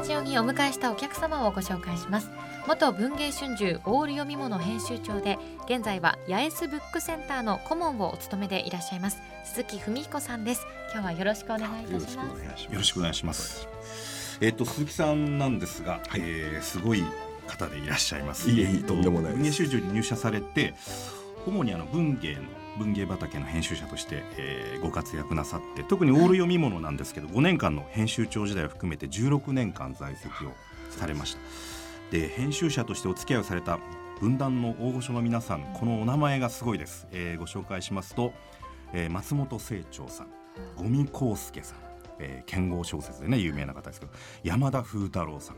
タジオにお迎えしたお客様をご紹介します。元文藝春秋オール読み物編集長で、現在は八重洲ブックセンターの顧問をお務めでいらっしゃいます鈴木文彦さんです。今日はよろしくお願いいたします。よろしくお願いします。鈴木さんなんですが、はい、すごい方でいらっしゃいます。いえいえ、とんでもないです。文藝春秋に入社されて、主に文芸畑の編集者として、ご活躍なさって、特にオール読み物なんですけど、5年間の編集長時代を含めて16年間在籍をされました。で、編集者としてお付き合いをされた文壇の大御所の皆さん、このお名前がすごいです、ご紹介しますと、松本清張さん、五味康介さん、剣豪小説でね有名な方ですけど、山田風太郎さん、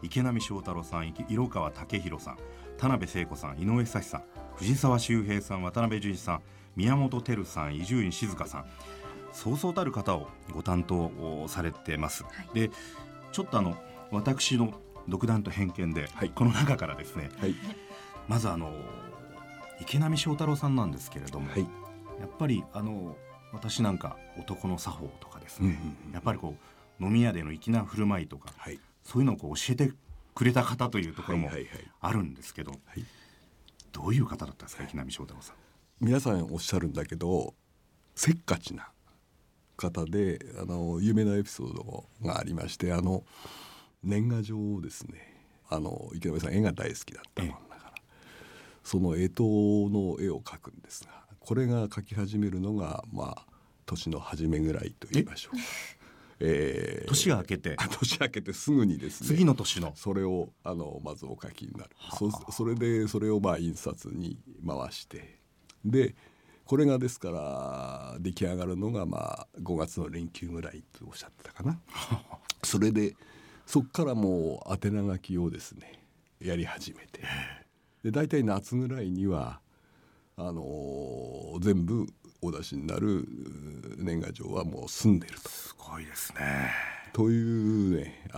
池波正太郎さん、色川武宏さん、田辺聖子さん、井上久志さん、藤沢周平さん、渡辺淳一さん、宮本照さん、伊集院静香さん、そうそうたる方をご担当されてます、はい、で、ちょっと私の独断と偏見で、はい、この中からですね、はい、まず池波正太郎さんなんですけれども、はい、やっぱり私なんか男の作法とかですね、うんうんうん、やっぱりこう飲み屋での粋な振る舞いとか、はい、そういうのをこう教えてくれた方というところもあるんですけど、はいはいはい、どういう方だったんですか、池波正太郎さん。皆さんおっしゃるんだけど、せっかちな方で、有名なエピソードがありまして、年賀状をですね、池波さん絵が大好きだったもんだから、その干支の絵を描くんですが、これが描き始めるのが、まあ、年の初めぐらいと言いましょう。年が明けてすぐにですね、次の年のそれをまずお書きになる。それでそれをまあ印刷に回して、でこれがですから出来上がるのがまあ5月の連休ぐらいとおっしゃってたかな。それでそっからもう宛名書きをですねやり始めて、で大体夏ぐらいには全部お出しになる年賀状はもう済んでると。すごいですね。というね、エ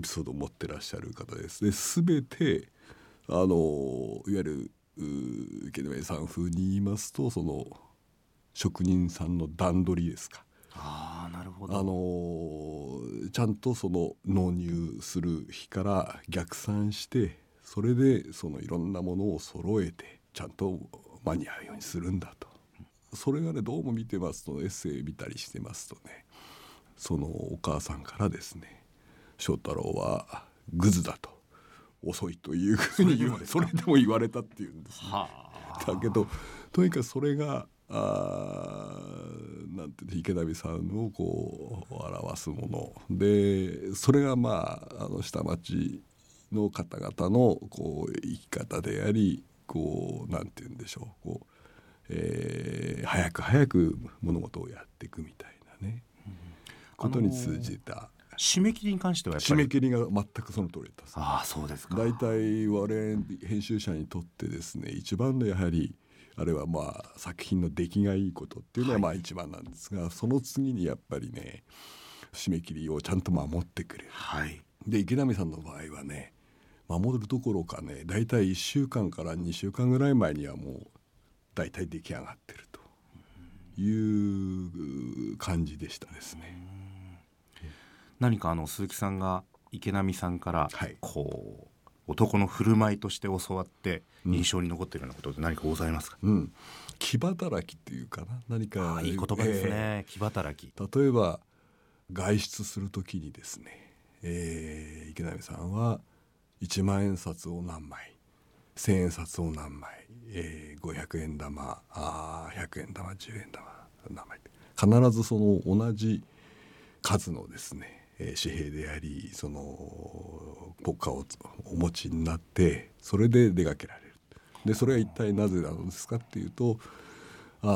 ピソードを持ってらっしゃる方ですね。すべていわゆる池波さん風に言いますと、その職人さんの段取りですか。ああ、なるほど。ちゃんとその納入する日から逆算して、それでそのいろんなものを揃えてちゃんと間に合うようにするんだと。それがね、どうも見てますと、エッセイ見たりしてますとね、そのお母さんからですね、正太郎はグズだと、遅いというふうにそれでも言われたっていうんです、ね、だけどとにかくそれがなんて池波さんをこう表すもので、それがまあ下町の方々のこう生き方であり、こうなんて言うんでしょう、こう早く物事をやっていくみたいなね、ことに通じた。締め切りに関してはやっぱり締め切りが全くその通りだった。ああ、そうですか。大体我々編集者にとってですね、一番のやはりあれはまあ作品の出来がいいことっていうのはまあ一番なんですが、はい、その次にやっぱりね、締め切りをちゃんと守ってくれる、はい、で池波さんの場合はね、守るどころかね、大体1週間から2週間ぐらい前にはもう大体出来上がってるという感じでしたですね。何か鈴木さんが池波さんからこう、はい、男の振る舞いとして教わって印象に残っているようなことって何かございますか。うん、気働きっていうかな、何かいい言葉ですね、気働き。例えば外出するときにですね、池波さんは1万円札を何枚、1000円札を何枚、500円玉、100円玉、10円玉何枚、必ずその同じ数のですね、紙幣であり、そのポッカをお持ちになって、それで出かけられる。でそれは一体なぜなんですかっていうと、例え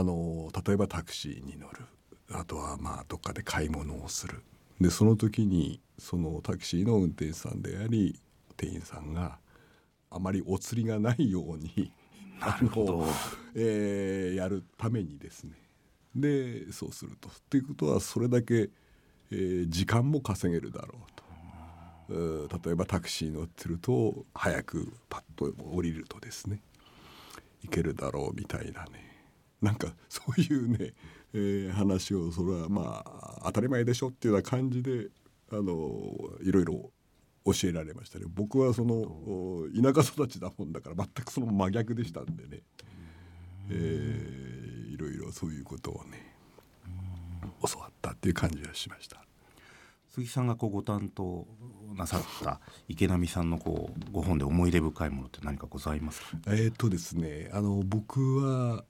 ばタクシーに乗る、あとはまあどっかで買い物をする。でその時にそのタクシーの運転手さんであり店員さんがあまりお釣りがないようにやるためにですね、でそうするとっていうことは、それだけ、時間も稼げるだろうと。例えばタクシー乗ってると早くパッと降りるとですね行けるだろうみたいなね、なんかそういうね、話をそれはまあ当たり前でしょっていうような感じでいろいろ教えられましたね。僕はその田舎育ちだもんだから全くその真逆でしたんでね、いろいろそういうことをね教わったっていう感じがしました。鈴木さんがこうご担当なさった池波さんのこうご本で思い出深いものって何かございますか？ですね、僕は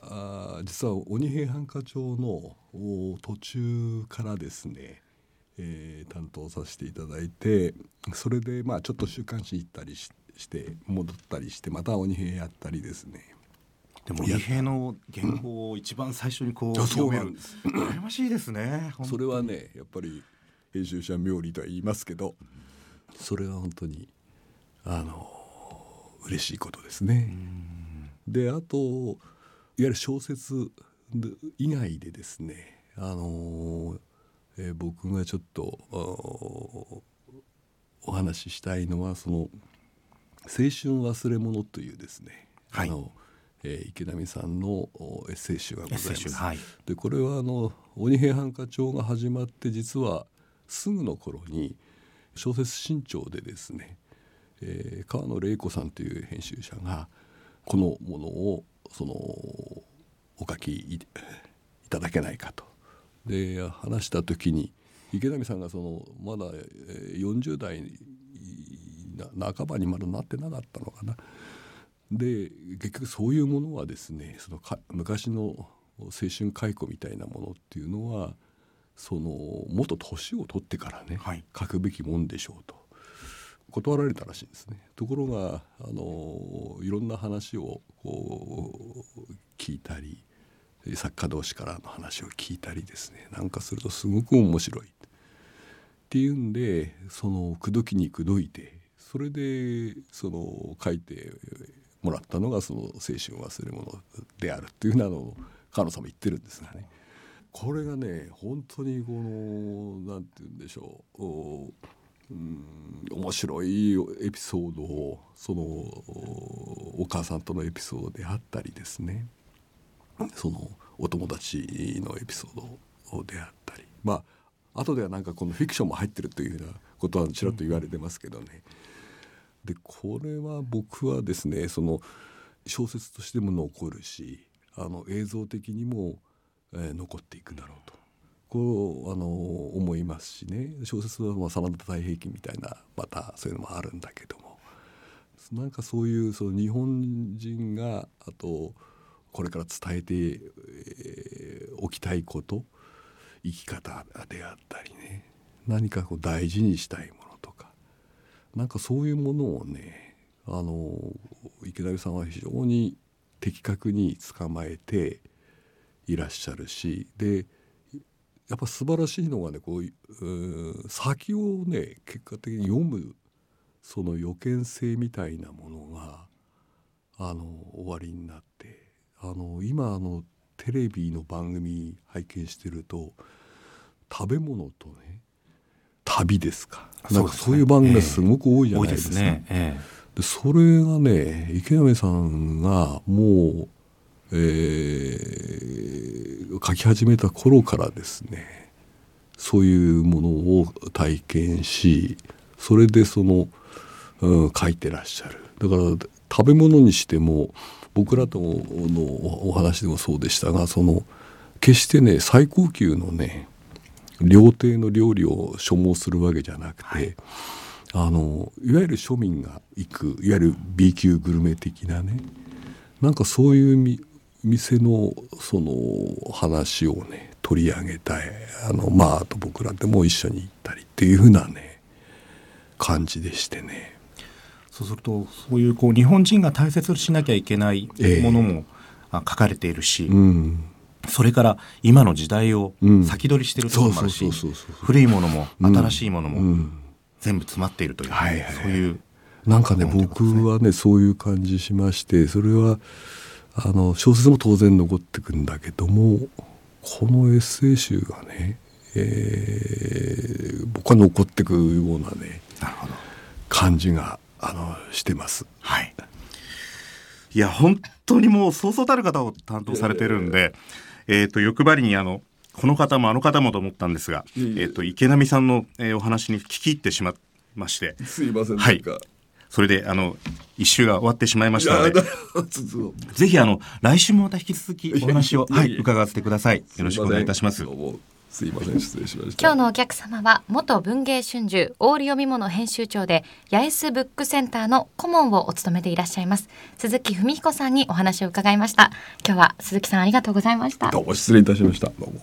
実は鬼平犯科帳の途中からですね、担当させていただいて、それでまあちょっと週刊誌行ったり して戻ったりしてまた鬼平やったりですね。でも鬼平の原稿を一番最初にこう読めるんです。羨ましいですね。それはねやっぱり編集者冥利とは言いますけど、それは本当に嬉しいことですね。であといわゆる小説以外でですね、僕がちょっとお話ししたいのはその青春忘れ物というですね、はい、池波さんのエッセイ集がございます。はい、でこれは鬼平犯科帳が始まって実はすぐの頃に小説新潮でですね、川野玲子さんという編集者がこのものをお書きいただけないかとで話した時に、池波さんがまだ40代半ばにまだなってなかったのかな。で結局そういうものはですね、昔の青春回顧みたいなものっていうのはもっと年を取ってからね、はい、書くべきもんでしょうと断られたらしいんですね。ところがいろんな話をこう聞いたり作家同士からの話を聞いたりですね、なんかするとすごく面白いっていうんで口説きに口説いて、それで書いてもらったのが青春忘れ物であるっていうのを川野さんも言ってるんですがね、これがね本当になんて言うんでしょう、面白いエピソードをお母さんとのエピソードであったりですね、お友達のエピソードであったり、まあ後ではなんかこのフィクションも入ってるというようなことはちらっと言われてますけどね。でこれは僕はですね小説としても残るし映像的にも残っていくだろうとこう思いますしね。小説は真田太平記みたいなまたそういうのもあるんだけども、なんかそういう日本人があとこれから伝えておきたいこと生き方であったりね、何か大事にしたいものとかなんかそういうものをね池波さんは非常に的確に捕まえていらっしゃるし、でやっぱ素晴らしいのがね先をね結果的に読む予見性みたいなものが終わりになって今テレビの番組拝見してると食べ物とね旅ですか、なんかそういう番組がすごく多いじゃないですか。でそれがね池波さんがもう書き始めた頃からですねそういうものを体験し、それで書いてらっしゃる。だから食べ物にしても僕らとのお話でもそうでしたが決してね最高級のね料亭の料理を所望するわけじゃなくて、はい、いわゆる庶民が行くいわゆる B 級グルメ的なねなんかそういう店の話をね取り上げたいあと僕らでも一緒に行ったりっていう風なね感じでしてね。そうするとそういう日本人が大切にしなきゃいけないものも書かれているし、うん、それから今の時代を先取りしているところもあるし古いものも新しいものも、うん、全部詰まっているという、はいはい、そういうなんかね僕はねそういう感じしまして、それは小説も当然残ってくるんだけどもこのエッセイ集がね、僕は残ってくるようなねなるほど感じがしてます。はい、いや本当にもうそうそうたる方を担当されてるんで、欲張りにこの方もあの方もと思ったんですが、池波さんの、お話に聞き入ってしまいまして、すいません、はい、それで一周が終わってしまいましたので、ぜひ来週もまた引き続きお話を、はい、伺わせてください。よろしくお願いいたします。すいません、失礼しました。今日のお客様は元文藝春秋オール読み物編集長で八重洲ブックセンターの顧問をお務めでいらっしゃいます鈴木文彦さんにお話を伺いました。今日は鈴木さんありがとうございました。どうも失礼いたしました。どうも。